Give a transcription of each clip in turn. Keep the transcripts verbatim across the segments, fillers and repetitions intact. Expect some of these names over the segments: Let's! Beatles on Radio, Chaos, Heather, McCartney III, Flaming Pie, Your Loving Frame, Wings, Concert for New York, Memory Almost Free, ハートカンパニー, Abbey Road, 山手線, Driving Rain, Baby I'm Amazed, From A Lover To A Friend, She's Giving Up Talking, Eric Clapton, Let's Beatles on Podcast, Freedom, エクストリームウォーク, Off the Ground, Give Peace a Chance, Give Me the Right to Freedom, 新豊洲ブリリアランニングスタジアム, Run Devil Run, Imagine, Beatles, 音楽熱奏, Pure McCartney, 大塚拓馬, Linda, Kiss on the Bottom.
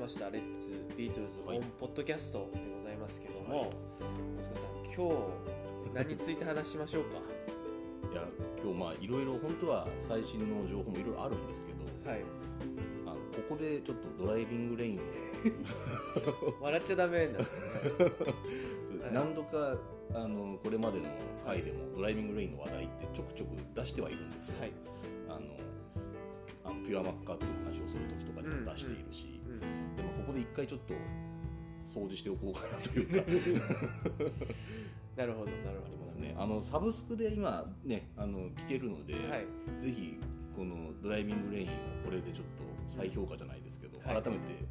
ましたレッツビートルズオンポッドキャストでございますけども、はい、お塚さん今日何について話しましょうか。いや今日まあいろいろ本当は最新の情報もいろいろあるんですけど、はい、あのここでちょっとドライビングレインを , 笑っちゃダメなんですね何度かあのこれまでの回でもドライビングレインの話題ってちょくちょく出してはいるんですよ、はい、あのあのピュアマッカーとの話をする時とかでも出しているし、うんうんうん、でもここで一回ちょっと掃除しておこうかなというかなるほどなるほどありますね。あのサブスクで今ねあの聞けるので、はい、ぜひこのドライビングレインをこれでちょっと再評価じゃないですけど、はい、改めて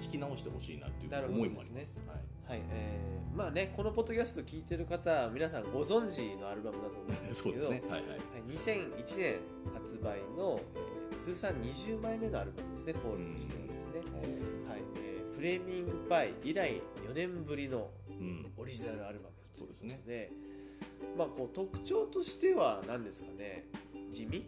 聞き直してほしいなという思いもあります。はいはいえー、まあねこのポッドキャスト聞いてる方皆さんご存知のアルバムだと思うんですけどそうですね、はいはいはい、にせんいちねん発売の、えー、通算にじゅうまいめのアルバムですねポールとしてはですね、うんはいえー、フレーミングパイ以来よねんぶりのオリジナルアルバムということで、うんそうですねまあ、こう特徴としては何ですかね地味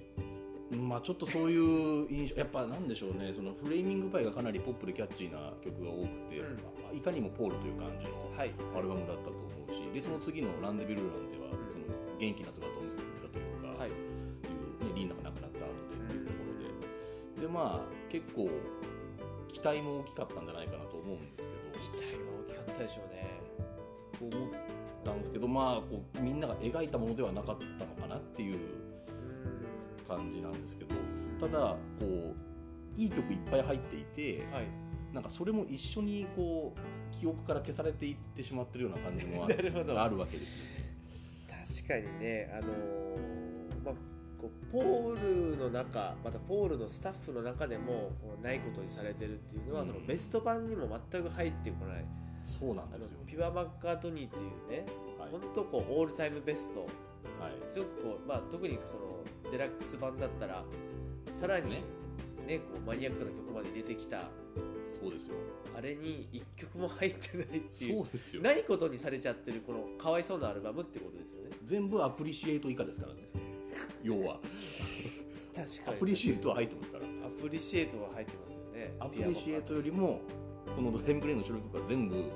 まあ、ちょっとそういう印象やっぱなんでしょうねそのフレーミングパイがかなりポップでキャッチーな曲が多くて、うん、いかにもポールという感じのアルバムだったと思うし、はいはい、でその次のランデビルランでは、うん、その元気な姿を見せてくれたというか、はいいうね、リンダが亡くなった後でというところで、うん、でまあ結構期待も大きかったんじゃないかなと思うんですけど期待は大きかったでしょうねと思ったんですけどまあこうみんなが描いたものではなかったのかなっていう感じなんですけどただこういい曲いっぱい入っていて、はい、なんかそれも一緒にこう記憶から消されていってしまってるような感じも あ, あるわけですよね。確かにねあの、まあ、こうポールの中またポールのスタッフの中でもこうないことにされてるっていうのは、うん、そのベスト版にも全く入ってこないそうなんですよ、ね、ピュア・マッカートニーというね、はい、本当こうオールタイムベストはい、すごくこう、まあ、特にそのデラックス版だったらさらに、ねね、こうマニアックな曲まで出てきたそうですよあれにいっきょくも入ってないっていうそうですよないことにされちゃってるこのかわいそうなアルバムってことですよね。全部アプリシエイト以下ですからね要は確かにアプリシエイトは入ってますからアプリシエイトは入ってますよね。アプリシエイトよりもこのドライブレインの収録が全部立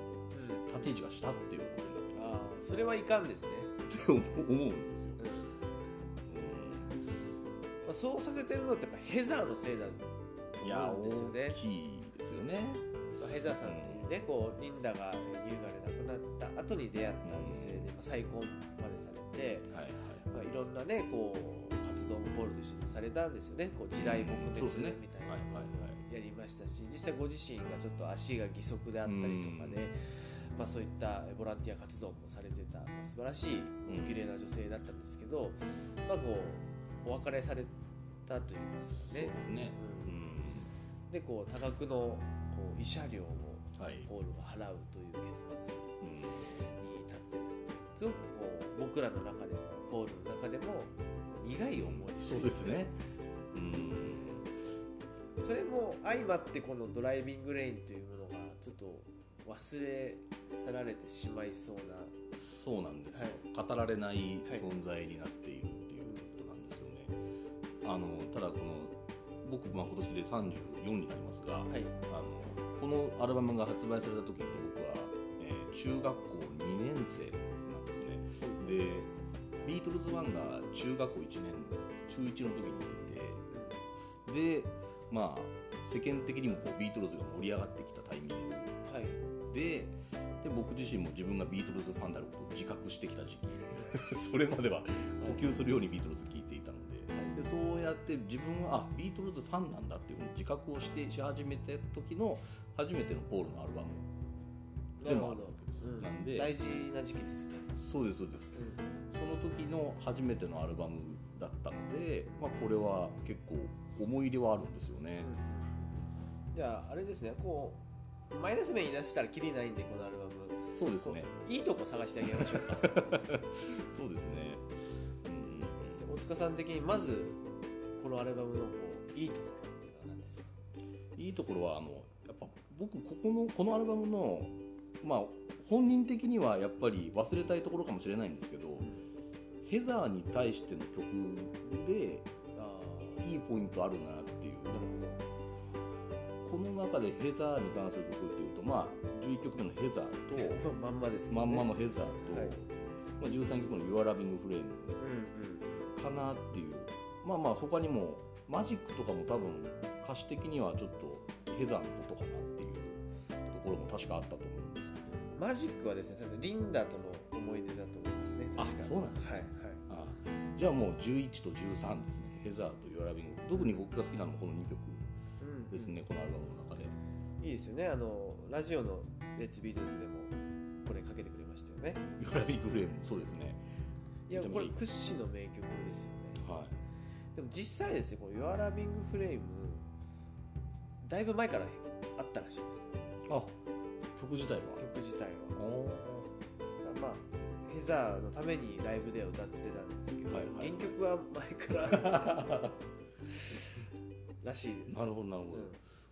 ち位置が下っていうことになって、うん、あそれはいかんですねって思うんですよ、うんまあ、そうさせてるのってやっぱヘザーのせいなんですよね。いや大きいですよね、まあ、ヘザーさんっていうね、うん、こうリンダが乳がんで亡くなった後に出会った女性で、まあ、再婚までされて、うんはいはいまあ、いろんなねこう活動もポールと一緒にされたんですよねこう地雷撲滅みたいなのをやりましたし実際ご自身がちょっと足が義足であったりとかで、うんまあ、そういったボランティア活動もされてた素晴らしい綺麗な女性だったんですけど、うんまあ、こうお別れされたといいますかね。そうですね、うんうん、でこう多額のこう慰謝料をポールが払うという結末に至ってですね、うん、すごくこう僕らの中でもポールの中でも苦い思いですね。そうですね、うん、それも相まってこのドライビングレインというものがちょっと忘れ去られてしまいそうなそうなんですよ、はい、語られない存在になっているっていうことなんですよね、はい、あのただこの僕、まあ、今年でさんじゅうよんになりますが、はい、あのこのアルバムが発売された時って僕は、えー、中学校にねん生なんですね。でビートルズワンが中学校いちねん中いちの時に出てでまあ世間的にもこうビートルズが盛り上がってきたタイミング、はいで, で僕自身も自分がビートルズファンであることを自覚してきた時期それまでは呼吸するようにビートルズ聴いていたの で, でそうやって自分はあビートルズファンなんだっていう自覚をしてし始めた時の初めてのポールのアルバムでもあるわけです、うん、なんで大事な時期ですね。そうですそうです、うん、その時の初めてのアルバムだったので、まあ、これは結構思い入れはあるんですよね、うん、いやあれですねこうマイナス面に出したらキリないんでこのアルバムそうですねいいとこ探してあげましょうかそうですね、うん、大塚さん的にまずこのアルバムのこういいところっていうのは何ですか。いいところはあのやっぱ僕ここのこのアルバムのまあ本人的にはやっぱり忘れたいところかもしれないんですけど、うん、ヘザーに対しての曲であいいポイントあるなっていうなるほどこの中でヘザーに関する曲っていうと、まあ、じゅういっきょくめのヘザーとまんまです、ね、まんまのヘザーと、はい、まあ、じゅうさんきょくの Your Loving Frame かなっていう、うんうん、まあまあ他にもマジックとかも多分歌詞的にはちょっとヘザーのことかなっていうところも確かあったと思うんですけど、マジックはですね、リンダとの思い出だと思いますね。確かに。あ、そうなんです、はいはい、ああ、じゃあもうじゅういちとじゅうさんですね、ヘザーと Your Loving、 特に僕が好きなのはこのにきょくですね、うん、このアルバムの中でいいですよね。あのラジオのレッツビートルズでもこれかけてくれましたよね、Your Loving Frame。そうですね、いやこれ屈指の名曲ですよね、はい。でも実際ですね、この Your Loving Frame だいぶ前からあったらしいですね。あ、曲自体は曲自体はあ、まあヘザーのためにライブでは歌ってたんですけど、はいはい、原曲は前かららしいです。なるほどなるほ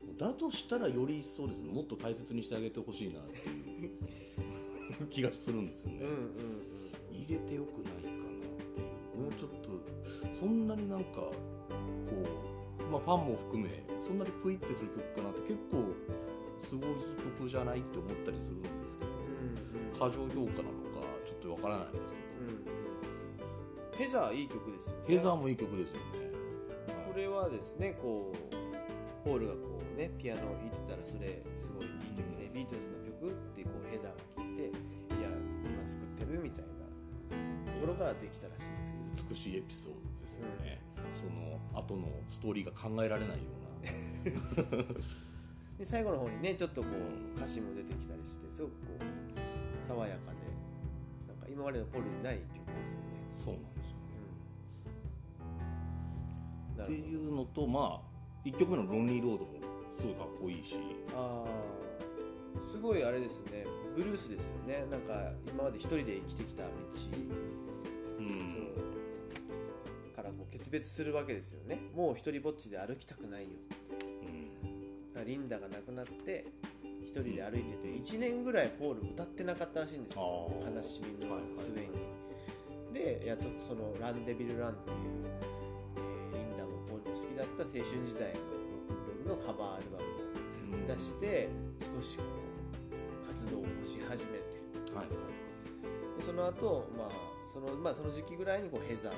ど、うん、だとしたらより一層ですね、もっと大切にしてあげてほしいなっていう気がするんですよね、うんうんうん、入れてよくないかなっていう、もうちょっとそんなになんかこう、まあ、ファンも含めそんなにプイってする曲かなって、結構すごい曲じゃないって思ったりするんですけど、うんうん、過剰評価なのかちょっとわからないですけど、うんうん、ヘザーいい曲ですよね。ヘザーもいい曲ですよね。これはですね、こうポールがこうねピアノを弾いてたら、それすごいいい曲で、ビートルズの曲ってこうヘザーが聴いて、いや今作ってるみたいなところからできたらしいんですけど、美しいエピソードですよね、うん、その後のストーリーが考えられないようなで最後の方にねちょっとこう歌詞も出てきたりして、すごくこう爽やかで、なんか今までのポールにない曲ですよね。そうなんですよっていうのと、まあいっきょくめのロンリーロードもすごいかっこいいし、あすごいあれですね、ブルースですよね。なんか今まで一人で生きてきた道、うん、そのからこう決別するわけですよね。もう一人ぼっちで歩きたくないよって、うん、だリンダが亡くなって一人で歩いてて、うん、いちねんぐらいポール歌ってなかったらしいんですよ、悲しみの末に、はいはいはい、でやっとそのランデビルランっていう好きだった青春時代のロックンロールのカバーアルバムを出して、うん、少しこう活動をし始めて、はい、でその後、まあそのまあ、その時期ぐらいにこうヘザーと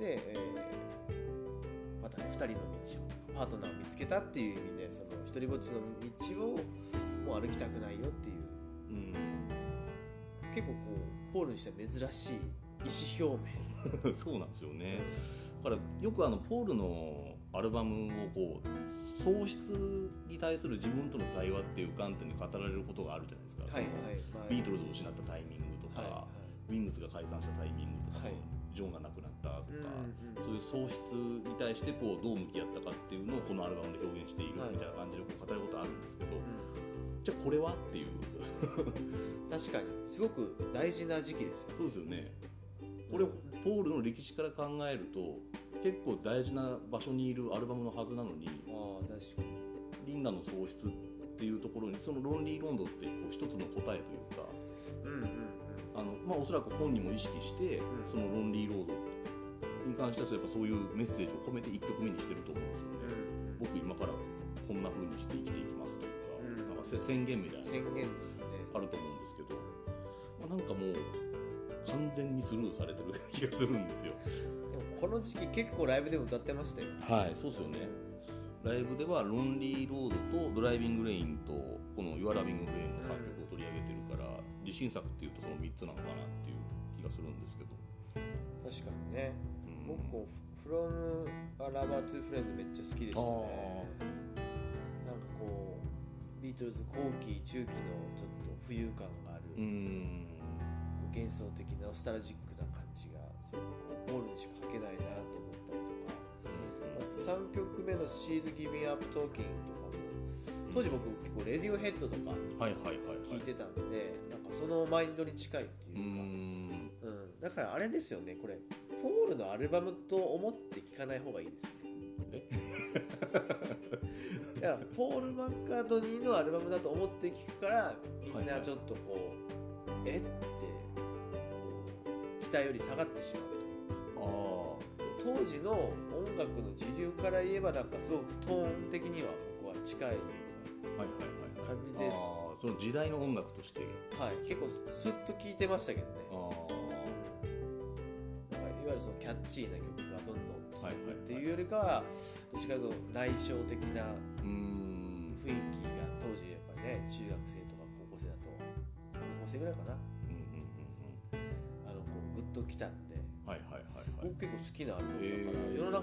出会って、で、えー、また、ね、ふたりの道を、パートナーを見つけたっていう意味で、その一人ぼっちの道をもう歩きたくないよっていう、うん、結構こうポールにしては珍しい意思表明そうなんですよね。だからよくあのポールのアルバムをこう喪失に対する自分との対話っていう観点で語られることがあるじゃないですか、はいはい、そのビートルズを失ったタイミングとか、はいはい、ウィングスが解散したタイミングとか、はい、ジョンが亡くなったとか、うんうん、そういう喪失に対してこうどう向き合ったかっていうのをこのアルバムで表現しているみたいな感じでこう語ることあるんですけど、はい、じゃあこれはっていう確かにすごく大事な時期ですよね。そうですよね。これポールの歴史から考えると結構大事な場所にいるアルバムのはずなのに、あ確かにリンダの喪失っていうところにそのロンリーロンドってこう一つの答えというか、うんうんうん、あのまあ、おそらく本人も意識して、うん、そのロンリーロードに関してはやっぱそういうメッセージを込めていっきょくめにしてると思うんですよね、うんうん、僕今からこんな風にして生きていきますというか、うん、なんか宣言みたいな宣言ですよね、あると思うんですけど、まあ、なんかもう完全にスルーされてる気がするんですよ。でもこの時期結構ライブでも歌ってましたよ。はい、そうですよね。ライブではロンリーロードとドライビングレインとこの Your Loving Frame のさんきょくを取り上げてるから、自信作っていうとそのみっつなのかなっていう気がするんですけど、確かにね、うん、僕こう From A Lover To A Friend めっちゃ好きでしたね。なんかこうビートルズ後期中期のちょっと浮遊感がある、うーん、幻想的なノスタルジックな感じがそれこうホールにしか書けないなと思ったりとか、まあ、さんきょくめの She's Giving Up Talking とかも当時僕結構レディオヘッドとか聴いてたんで、はいはいはいはい、なんかそのマインドに近いっていうか、うん、うん、だからあれですよね、これポールのアルバムと思って聴かない方がいいですね。えだからポール・マッカートニーのアルバムだと思って聴くからみんなちょっとこう、はいはい、えって期待より下がってしまうというか、あ当時の音楽の時流から言えばなんかすごくトーン的には僕は近い感じです、はいはいはい、あその時代の音楽として、はい、結構スッと聴いてましたけどね。あなんかいわゆるそのキャッチーな曲がどんどん続くっていうよりかは、はいはいはい、どっちかというと来生的な雰囲気が当時やっぱりね中学生とか高校生だと高校生ぐらいかな、うんうんうん、あのこうグッときたんではいはいはいはい、僕結構好きなアルバムだ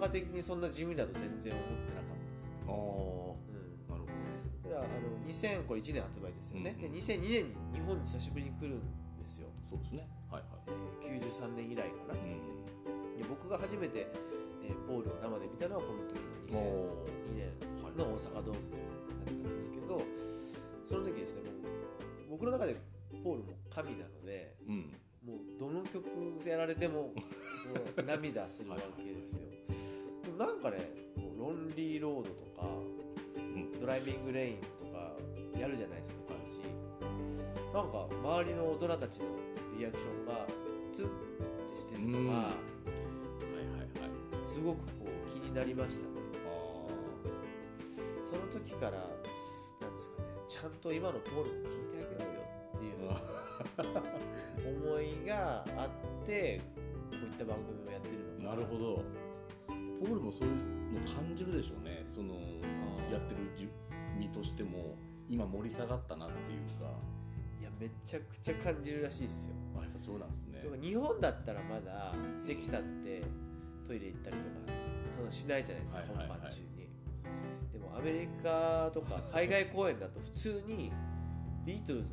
から、えー、世の中的にそんな地味だと全然思ってなかったです。ああ、うん、なるほど。だからあのにせんいちねん発売ですよね、うんうん、でにせんにねんに日本に久しぶりに来るんですよ。そうですね、はいはいえー、きゅうじゅうさんねん以来かな、うん、で僕が初めて、えー、ポールを生で見たのはこの時のにせんにねんの大阪ドームだったんですけど、はい、その時ですね僕の中でポールも神なので、うんもうどの曲やられて も, もう涙するわけですよ。はいはいはい、でもなんかね、ロンリーロードとか、うん、ドライビングレインとかやるじゃないですか、感じ。なんか周りの大人たちのリアクションがツッってしてるのが、はいはいはい、すごくこう気になりましたね。あその時からなんですかね、ちゃんと今のポールを聴いてあげようよっていう。思いがあってこういった番組をやってるのかな。なるほど。ポールもそういうの感じるでしょうね。そのやってる身としても今盛り下がったなっていうか。いやめちゃくちゃ感じるらしいですよ。あやっぱそうなんですね。とか日本だったらまだ席立ってトイレ行ったりとかそんなしないじゃないですか、はいはいはい、本番中に。でもアメリカとか海外公演だと普通にビートルズ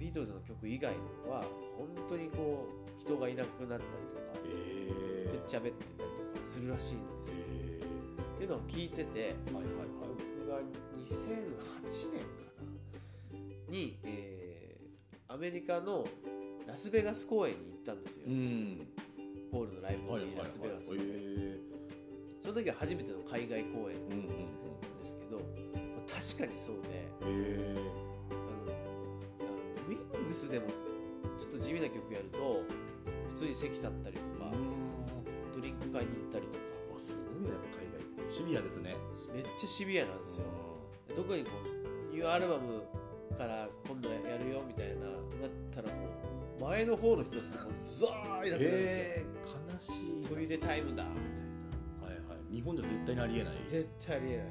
ビートルズの曲以外は本当にこう人がいなくなったりとかべっちゃべってたりとかするらしいんですよ、えー、っていうのを聞いてて、はいはいはい、僕がにせんはちねんかなに、えー、アメリカのラスベガス公演に行ったんですよ、うん、ポールのライブにラスベガス公演、はいはいはいえー、その時は初めての海外公演なんですけど、うんうんうん、確かにそうで、えーウィングスでもちょっと地味な曲やると普通に席立ったりとかドリンク買いに行ったりとかわすごいな、ね、海外シビアですね。めっちゃシビアなんですよ。特にこうニューアルバムから今度やるよみたいななったらもう前の方の人たちもザーいなくなるんですよ、えー、悲しいトイレタイムだみたいな、はいはい、日本じゃ絶対にありえない絶対ありえない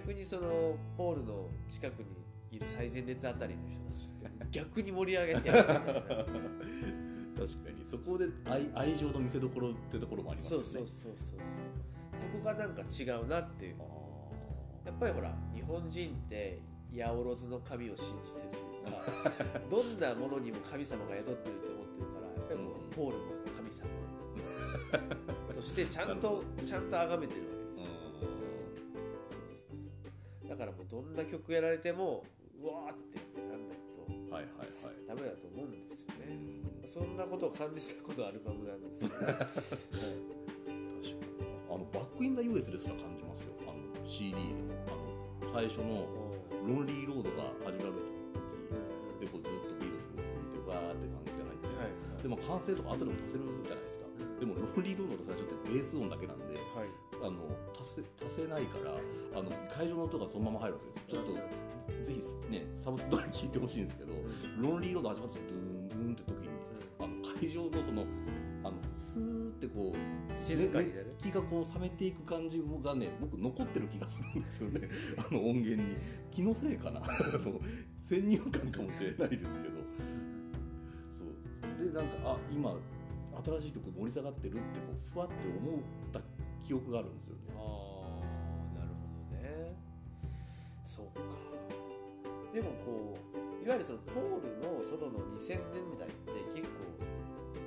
ですね。逆にそのポールの近くにいる最前列あたりの人たちって逆に盛り上げてやるみたいな確かにそこで 愛, 愛情の見せ所ってところもありますよね。そうそうそうそうそこがなんか違うなっていう。あやっぱりほら日本人って八百万の神を信じてるからどんなものにも神様が宿ってると思ってるからやっぱりもう、うん、ポールも神様としてちゃんとちゃんと崇めてるわけですよ。だからもうどんな曲やられてもうわーってなんないと、はいはいはい、ダメだと思うんですよね。そんなことを感じたことアルバムなんですけど、ねはい、確かにあのバックインザ ユーエス ですら感じますよ。あの シーディー であの最初のロンリーロードが始まる時でこうずっとビートルズに続いてわーって感じで入って、はいはい、でも完成とか後でも足せるじゃないですか。でもロンリーロードと最初ってベース音だけなんで、はい、あの 足せ、足せないからあの会場の音がそのまま入るわけです。ちょっとぜひ、ね、サブスクで聴いてほしいんですけど、ロンリーロード始まってドゥンドゥンって時にあの会場 の, そのあのスーってこう静かになる熱気がこう冷めていく感じがね僕残ってる気がするんですよねあの音源に気のせいかな先入観かもしれないですけどそうでなんかあ今新しい曲盛り下がってるってこうふわって思った記憶があるんですよね。ああ、なるほどね。そうか。でもこういわゆるそのポールのソロのにせんねんだいって結構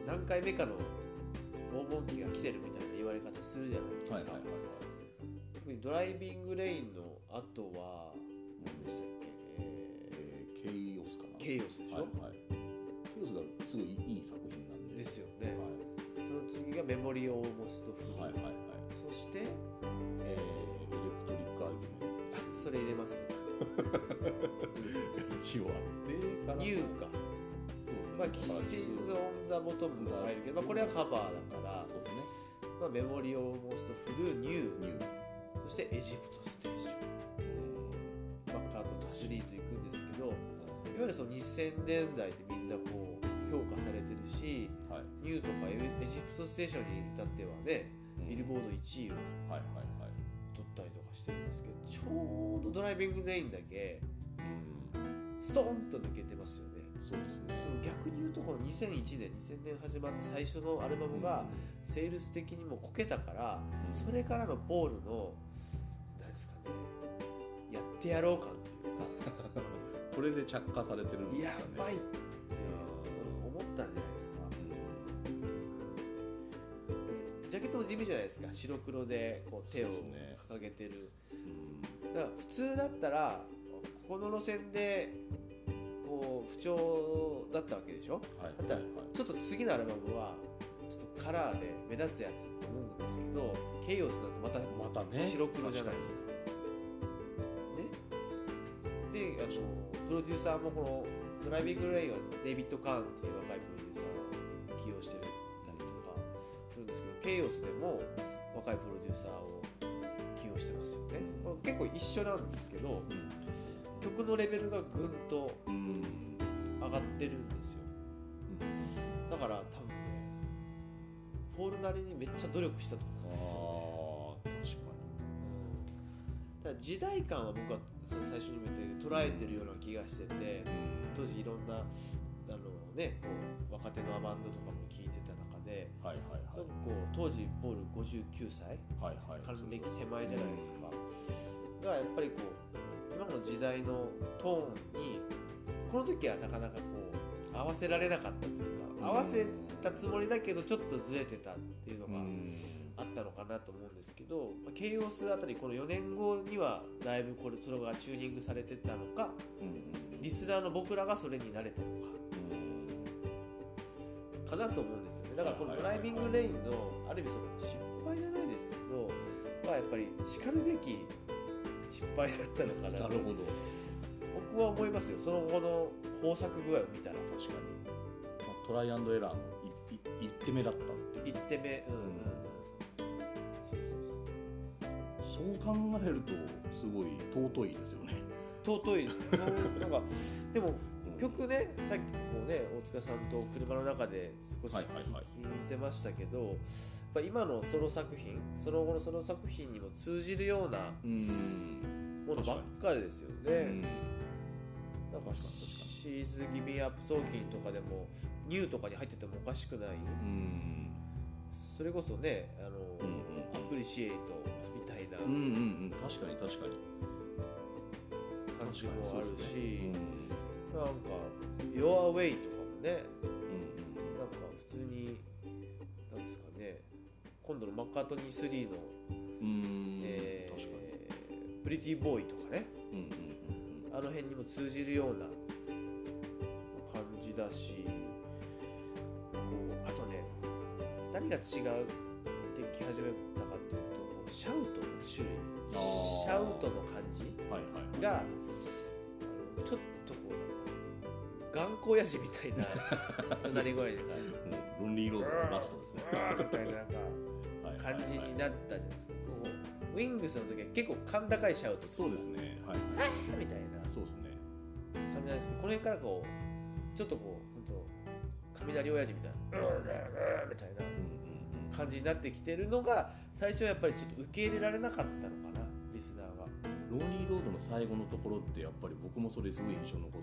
何回目かの黄金期が来てるみたいな言われ方するじゃないですか。はいはいはいはい、特にドライビングレインの後は何でしたっけ？えー、ケイオスかな。ケイオスでしょ。はいはい、ケイオスがすごいいい作品なんで。ですよね。はいその次がメモリー・オーモスト・フリー、はいはいはい、そして、えー、エレクトリック・アーギュメントそれ入れます一応あってからニューかそうですねまあキスチーズオンザボトムも入るけど、まあ、これはカバーだから、うん、そうですね。まあメモリーオーモーストフルニュー、ニュー、そしてエジプトステーション、えー、バッカーとスリーと行くんですけど、うん、いわゆるそのにせんねんだいってみんなこう評価されてるし、はい、ニューとかエジプトステーションに至ってはね、うん、ビルボードいちいを取ったりとかしてるんですけど、ちょうどドライビングレインだけ、うん、ストンと抜けてますよね。そうですね。でも逆に言うとこのにせんいちねんにせんねん始まった最初のアルバムがセールス的にもこけたから、うん、それからのポールの何ですかね、やってやろうかというかこれで着火されてるんですかね。やばいって思ったんじゃないですか。ジャケットも地味じゃないですか。白黒でこう手を掲げてる、うん、だから普通だったらこの路線でこう不調だったわけでしょ、はい、だったらちょっと次のアルバムはちょっとカラーで目立つやつって思うんですけど、ケイオスだとまたまたね白黒じゃないですか、ね、であのプロデューサーもこのドライビングレインはデイビッド・カーンっていう若いプロデューサーを起用してるたりとかするんですけど、ケイオスでも若いプロデューサーを起用してますよね。これ結構一緒なんですけど、曲のレベルがぐんと上がってるんですよ。だから多分ね、ポールなりにめっちゃ努力したと思うんですよね。あ、確かに、うん、だから時代感は僕は最初に見て捉えてるような気がしてて、当時いろんなあの、ね、こう若手のバンドとかも聴いてた中で、はいはいはい、そこう当時ポールごじゅうきゅうさい、還暦手前じゃないですか。だからやっぱりこう今の時代のトーンにこの時はなかなかこう合わせられなかったというか、合わせたつもりだけどちょっとずれてたっていうのがあったのかなと思うんですけど、ケイオスあたりこのよねんごにはだいぶこれそれがチューニングされてたのか、リスナーの僕らがそれに慣れたのかかなと思うんですよね。だからこのドライビングレインのある意味その失敗じゃないですけど、まあ、やっぱりしかるべき失敗だったのかなとなるほど僕は思いますよ。その後の豊作具合を見たら確かにトライアンドエラーのいってめだったっていってめ、うんうん、そうそうそうそう考えるとすごい尊いですよね。尊いなんかでも曲ね、さっきこう、ね、大塚さんと車の中で少し聴いてましたけど、はいはいはい、今のソロ作品、その後のソロ作品にも通じるようなものばっかりですよね。なんかShe's Giving Up Talkingとかでもニューとかに入っててもおかしくない。うんそれこそね、あの、うん、アプリシエイトみたいな、うんうんうん、確かに確かに感じもあるし、ねうん、なんか Your Way とかもね、うん、なんか普通になんですかね。今度のマッカートニースリーのうーん、えー、確かにプリティーボーイとかね、うんうんうん、あの辺にも通じるような感じだし、こうあとね何が違うって聞き始めたかというとシャウトの種類、シャウトの感じが、はいはい、ちょっとこう頑固親父みたいな鳴り声で感じロンリーロードのラストですねみたいな感じになったじゃないですか。こうウィングスの時は結構甲高いシャウト、そうですね、はい、みたいな、そうですね、感じなんですけど、この辺からこうちょっとこう本当雷親父みたいな、うん、みたいな感じになってきてるのが最初はやっぱりちょっと受け入れられなかったのかな、リスナーは。ロンリーロードの最後のところってやっぱり僕もそれすごい印象残って、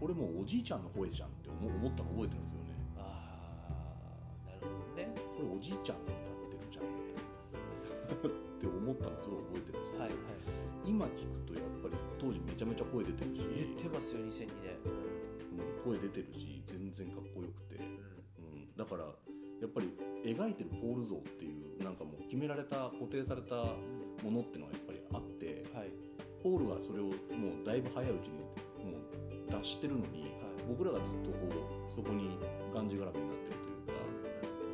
これもうおじいちゃんの声じゃんって思ったの覚えてるんですよね。これおじいちゃんが歌ってるじゃんって思ったのすごい覚えてるんですけど、はいはい、今聞くとやっぱり当時めちゃめちゃ声出てるし、出てますよにせんにねん、うん、声出てるし全然かっこよくて、うんうん、だからやっぱり描いてるポール像っていうなんかもう決められた固定されたものっていうのがやっぱりあって、はい、ポールはそれをもうだいぶ早いうちにもう出してるのに、はい、僕らがずっとこうそこにがんじがらめになってるという、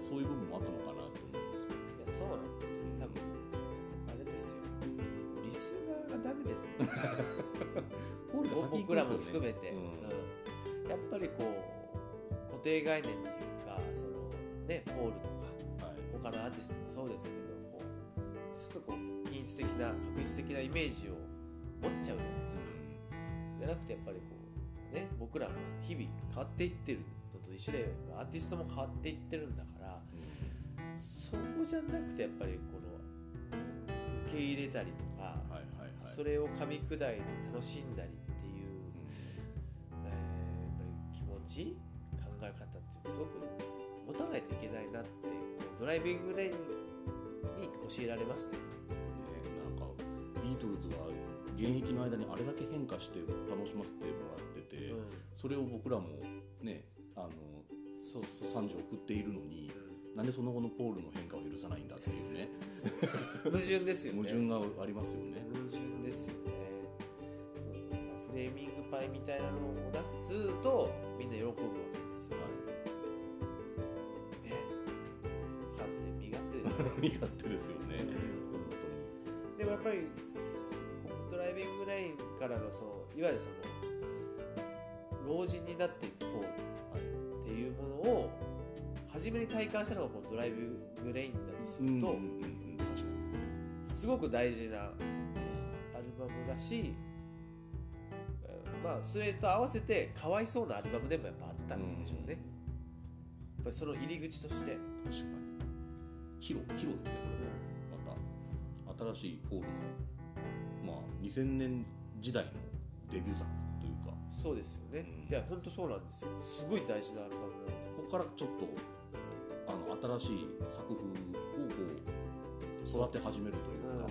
そういう部分もあったのかなと思います。いやそうなんですよ。多分あれですよ。リスナーがダメですね。僕らも含めて、うんうん、やっぱりこ固定概念っていうかその、ね、ポールとか、はい、他のアーティストもそうですけどこうちょっとこう均一的な確率的なイメージを持っちゃうじゃないですか。じゃなくてやっぱりこう、ね、僕らも日々変わっていってるのと一緒でアーティストも変わっていってるんだから、うん、そこじゃなくてやっぱりこの受け入れたりとか、はいはいはい、それを噛み砕いて楽しんだりっていう、うんえー、やっぱり気持ち考え方ってすごく持たないといけないなってドライビングレーンに教えられます ね, ねなんかビートルズは現役の間にあれだけ変化して楽しませてもらってて、うん、それを僕らもねあのそうそうそう賛辞を送っているのに、うんなんでその後のポールの変化を許さないんだっていうね矛盾ですよね矛盾がありますよね矛盾ですよねそうそうフレーミングパイみたいなのを出すとみんな喜ぶわけですよねパンって身勝手ですね身勝手ですよね本当にでもやっぱりドライビングレインからのそのいわゆるその老人になっていくポールっていうものを初めに体感したのがこのドライブレインだとすると、うんうんうん、確かにすごく大事なアルバムだし、まあ、それと合わせてかわいそうなアルバムでもやっぱあったんでしょうね、うん、やっぱりその入り口として確かにキロ、キロですねこれもまた新しいフォールの、まあ、にせんねん時代のデビュー作というかそうですよね、うん、いや本当そうなんですよすごい大事なアルバムなんでここからちょっとあの新しい作風をこう育て始めるというか、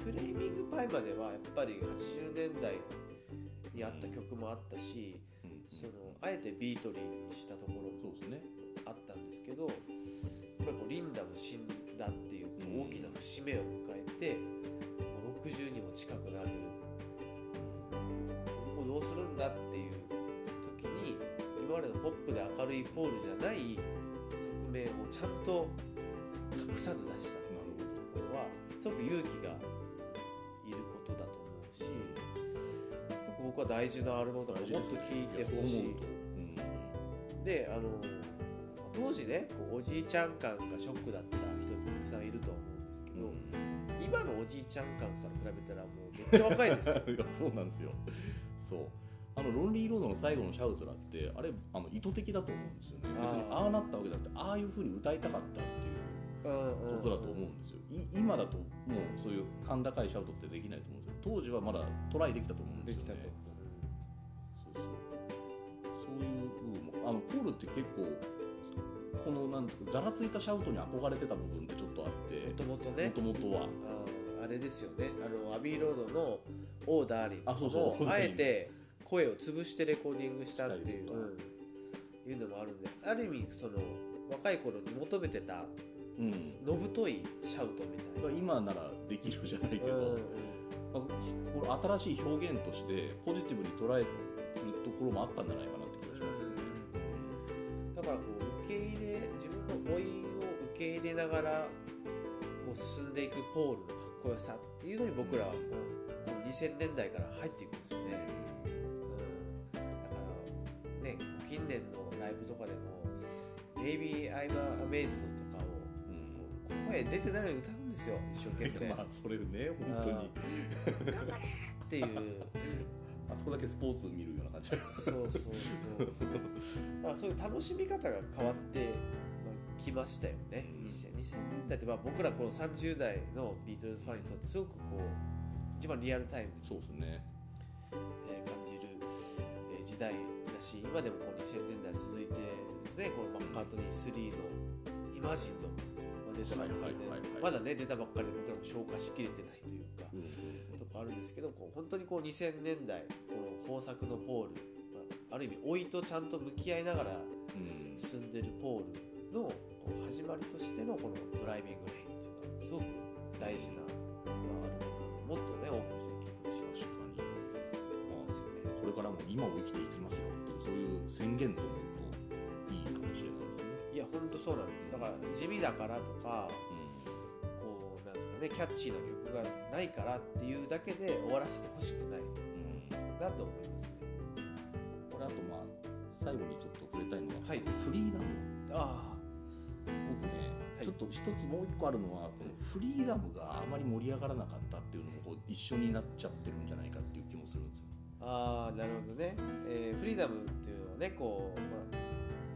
うん、フレーミングパイまではやっぱりはちじゅうねんだいにあった曲もあったし、うんうん、そのあえてビートリーにしたところもあったんですけど、そうですね、やっぱりリンダも死んだっていう大きな節目を迎えて、うん、ろくじゅうにも近くなる今後どうするんだっていう時に今までのポップで明るいポールじゃない面をちゃんと隠さず出したっていうところはすごく勇気がいることだと思うし僕は大事なアルバムだからもっと聴いてほしい、うん、であの当時ねこうおじいちゃん感がショックだった人ってたくさんいると思うんですけど、うん、今のおじいちゃん感から比べたらもうめっちゃ若いですよそうなんですよそうあのロンリーロードの最後のシャウトだってあれあの意図的だと思うんですよね別にああなったわけじゃなくてああいう風に歌いたかったっていうことだと思うんですよ今だともうそういう甲高いシャウトってできないと思うんですけど当時はまだトライできたと思うんですよねできたとそうそうそういう部分もあのポールって結構このなんていうかざらついたシャウトに憧れてた部分ってちょっとあってもともとねもともとはあれですよねあのアビーロードのオーダーリンをあえて声を潰してレコーディングしたっていう、うん、いうのもあるんである意味その若い頃に求めてたのぶといシャウトみたいな今ならできるじゃないけど、うんまあ、これ新しい表現としてポジティブに捉えるところもあったんじゃないかなって気がしますよね、うん、だからこう受け入れ自分の思いを受け入れながらこう進んでいくポールのかっこよさっていうのに僕らはこうこのにせんねんだいから入っていくんですよね近年のライブとかでも Baby I'm Amazed とかを、うん、声出てないのに歌うんですよ一生懸命まあそれね本当に頑張れっていうあそこだけスポーツ見るような感じそうそうそうだからそういう楽しみ方が変わってきましたよね、うん、にせんねんだいってまあ僕らこのさんじゅうだいのビートルズファンにとってすごくこう一番リアルタイムそうですね、えー、感じる、えー、時代今でもこうにせんねんだい続いてですねこのマッカートニースリーのイマジンの出たばっかりで、はいはいはいはい、まだね出たばっかりで僕らも消化しきれてないというか、うん、とかあるんですけどこう本当にこうにせんねんだいこの豊作のポール、まあ、ある意味老いとちゃんと向き合いながら進んでるポールのこう始まりとしてのこのドライビングレインというのはすごく大事な、まあ、もっとね多くの人に聞いてほしいですよねこれからも今を生きていきますよそういう宣言と思うといいかもしれないですねいや本当そうなんですだから地味だからとか、うん、こうなんですかねキャッチーな曲がないからっていうだけで終わらせてほしくない、うん、だと思いますねこれあとまあ最後にちょっと触れたいのは、はい、フリーダム。ああ、僕ね、はい、ちょっと一つもう一個あるのは、うん、フリーダムがあまり盛り上がらなかったっていうのもこう一緒になっちゃってるんじゃないかっていう気もするんですよ。ああ、なるほどね、えー、フリーダムっていうのはね、こう、まあ、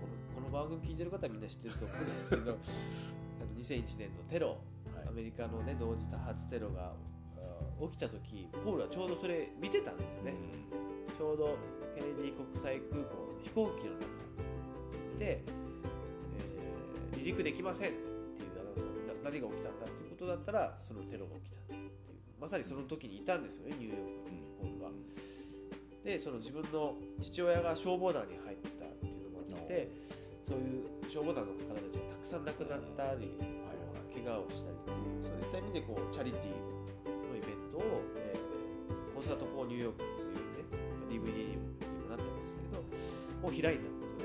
この、この番組聞いてる方はみんな知ってると思うんですけどあのにせんいちねんのテロ、はい、アメリカの、ね、同時多発テロが起きた時、ポールはちょうどそれ見てたんですよね、うん、ちょうどケネディ国際空港の飛行機の中で、えー、離陸できませんっていうアナウンスが出た。何が起きたんだっていうことだったら、そのテロが起きたっていう、まさにその時にいたんですよね、ニューヨークにポールは。で、その自分の父親が消防団に入ってたっていうのもあって、そういう消防団の方たちがたくさん亡くなったり、怪我をしたりっていう、そういった意味でこうチャリティーを、えー、コンサートフォーニューヨークという、ね、ディーブイディー にもなってますけど、を開いたんですよね。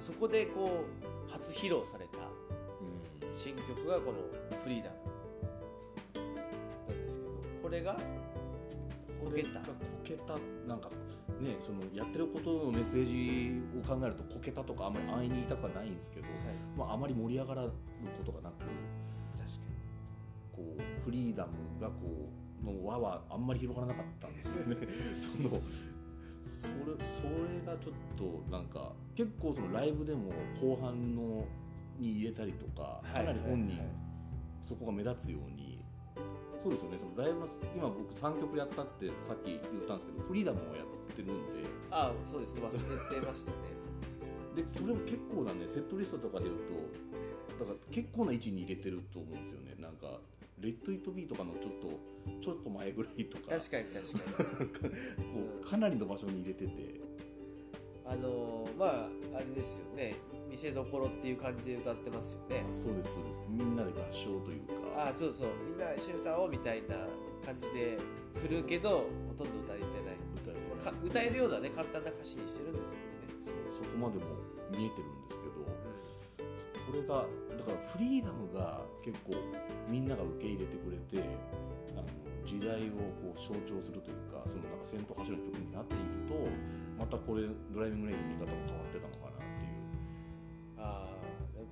そこでこう初披露された新曲がこのフリーダムなんですけど、これがこけた、こけた、なんかね、そのやってることのメッセージを考えると、こけたとかあんまり安易に言いたくはないんですけど、はい、まあ、あまり盛り上がることがなく、こうフリーダムがこうの輪はあんまり広がらなかったんですよねそのそれそれがちょっとなんか結構そのライブでも後半のに入れたりとか、かなり本人そこが目立つように、そうですよね、そのライブの今僕さんきょくやったってさっき言ったんですけど、フリーダムをやってるんで、ああそうです、忘れてましたねでそれも結構なね、セットリストとかで言うとだから結構な位置に入れてると思うんですよね。なんかレッドイットビーとかのちょっとちょっと前ぐらいとか、確かに確かにこうかなりの場所に入れてて、あのー、まああれですよね、見せどころっていう感じで歌ってますよね。あ、そうですそうです、みんなで合唱というか、あ、そうそう、みんな一緒に歌おうみたいな感じで振るけど、ほとんど歌えてない、歌えてない、歌えるようなね、簡単な歌詞にしてるんですよね。そう、そこまでも見えてるんですけど、これがだからフリーダムが結構みんなが受け入れてくれて、あの時代をこう象徴するというか、そのなんか先頭走る曲になっていくと、またこれドライビングレインの見方も変わってたのかなっていう。ああ、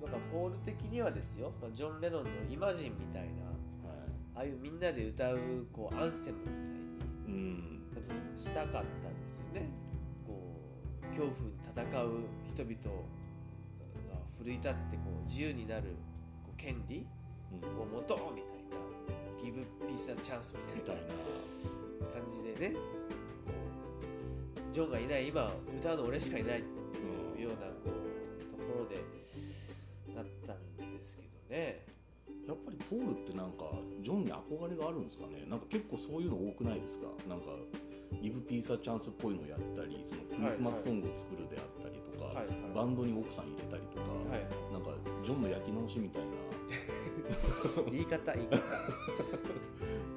だからポール的にはですよ、まあ、ジョン・レノンのイマジンみたいな、はい、ああいうみんなで歌うこうアンセムみたいに、うん、したかったんですよね。こう恐怖に戦う人々を奮い立ってこう自由になるこう権利を持とうみたいな、ギブピースアチャンスみたいな感じでね、ジョンがいない、今歌うの俺しかいないっていうようなこうところでなったんですけどね。やっぱりポールってなんかジョンに憧れがあるんですかね。なんか結構そういうの多くないですか。なんかギブピースアチャンスっぽいのをやったり、そのクリスマスソングを作るであったりとか、はいはい、バンドに奥さん入れたりとか、はいはい、なんかジョンの焼き直しみたいな言い方言い方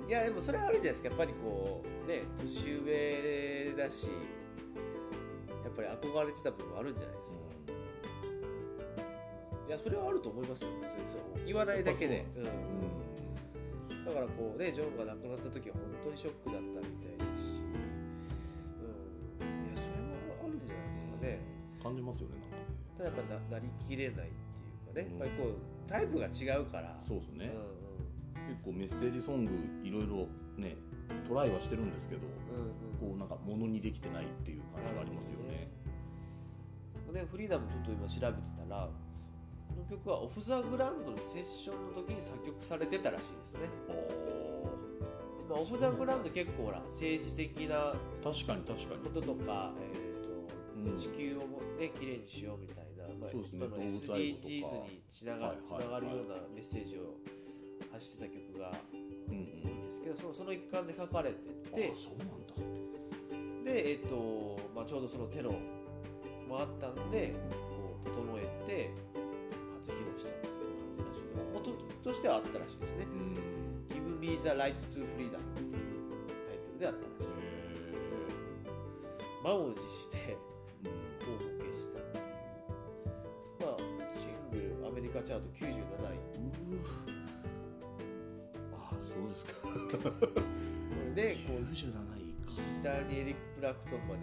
いやでもそれはあるじゃないですか。やっぱりこうね、年上だし、やっぱり憧れてた部分あるんじゃないですか、うん、いやそれはあると思いますよ。別にそう言わないだけで、うんうん、だからこうね、ジョンが亡くなった時は本当にショックだったみたいな、感じますよね。なんかね、ただやっぱ な, なりきれないっていうかね、うん、やっぱりこうタイプが違うから。そうですね、うんうん、結構メッセージソングいろいろねトライはしてるんですけど、うんうん、こうなんか物にできてないっていう感じがありますよ ね,、うん、ねフリーダムちょっと今調べてたら、この曲はオフ・ザ・グランドのセッションの時に作曲されてたらしいですね。お、まあ、オフ・ザ・グランド結構ほら政治的なこととか、地球をねきれいにしようみたいな、まあ、そうですね、今の エスディージーズ につながるようなメッセージを発してた曲が多いんですけど、うんうん、そ, その一環で書かれてて、ああそうなんだ。で、えーとまあ、ちょうどそのテロもあったんで、こう整えて初披露したっていう感じらしいね。元としてはあったらしいですね、うん、Give Me the Right to Freedom っていうタイトルであったらしい。へー、満を持してをボケしたっていう。まあシングルアメリカチャートきゅうじゅうなない。ああそうですかこれでこうきゅうじゅうなないか、ギターにエリック・プラクトンまで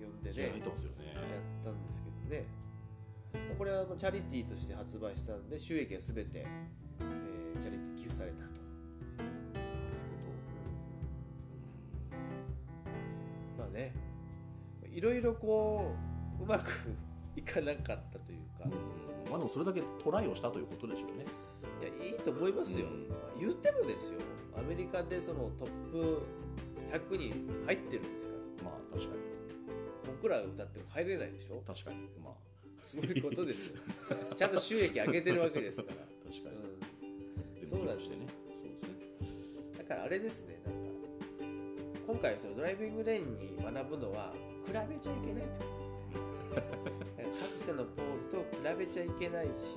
呼んでね、入ってますよね。ったんですけどね、これはチャリティーとして発売したんで、収益は全て、えー、チャリティー寄付されたと。まあね、いろいろこううまくいかなかったというか、うん、まあでもそれだけトライをしたということでしょうね。いや、いいと思いますよ、うん、まあ、言ってもですよ、アメリカでそのトップひゃくにん入ってるんですから。まあ確かに僕ら歌っても入れないでしょ。確かに、まあすごいことですよちゃんと収益上げてるわけですから確かに、うん、そうなんですね。だからあれですね、なんか今回そのドライビングレーンに学ぶのは比べちゃいけないってことですねかつてのポールと比べちゃいけないし、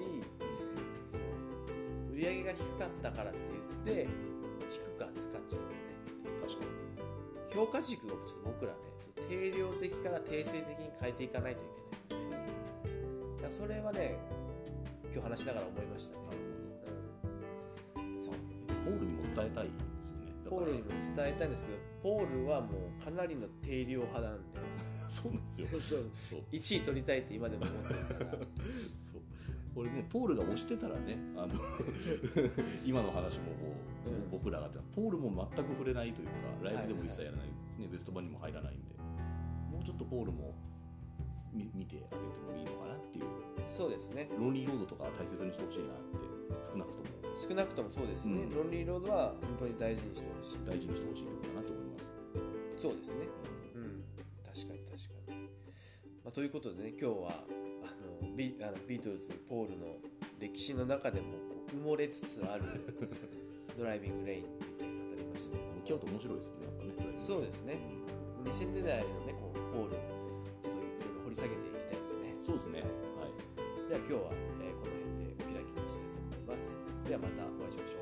売り上げが低かったからって言って低く扱っちゃいけないって。確かに評価軸をちょっと僕らね、定量的から定性的に変えていかないといけないですね。それはね、今日話しながら思いましたね。うん、そう、ポールにも伝えたいですよね。ポールにも伝えたいんですけど、ポールはもうかなりの定量派なんで。そうなんですよ。そう、いちい取りたいって今でも思ってるから。そう。これね、ポールが押してたらね、あの今の話もこう、うん、僕らがポールも全く触れないというか、ライブでも一切やらない、はいはいはい、ね、ベスト版にも入らないんで、もうちょっとポールも見, 見てあげてもいいのかなっていう。そうですね。ロンリーロードとか大切にしてほしいなって、少なくとも。少なくともそうですね。うん、ロンリーロードは本当に大事にしてほしい。大事にしてほしい曲だなと思います。そうですね。うん、確かに確かに。まあ、ということでね、今日は。ビ, あのビートルズ、ポールの歴史の中でも埋もれつつあるドライビングレインについて語りましたけど、京都面白いですね、やっぱね。そうですね、にせんねんだいの、ね、こうポールちょっといろいろ掘り下げていきたいですね。そうですね、はい、じゃあ今日は、えー、この辺でお開きにしたいと思います。ではまたお会いしましょう。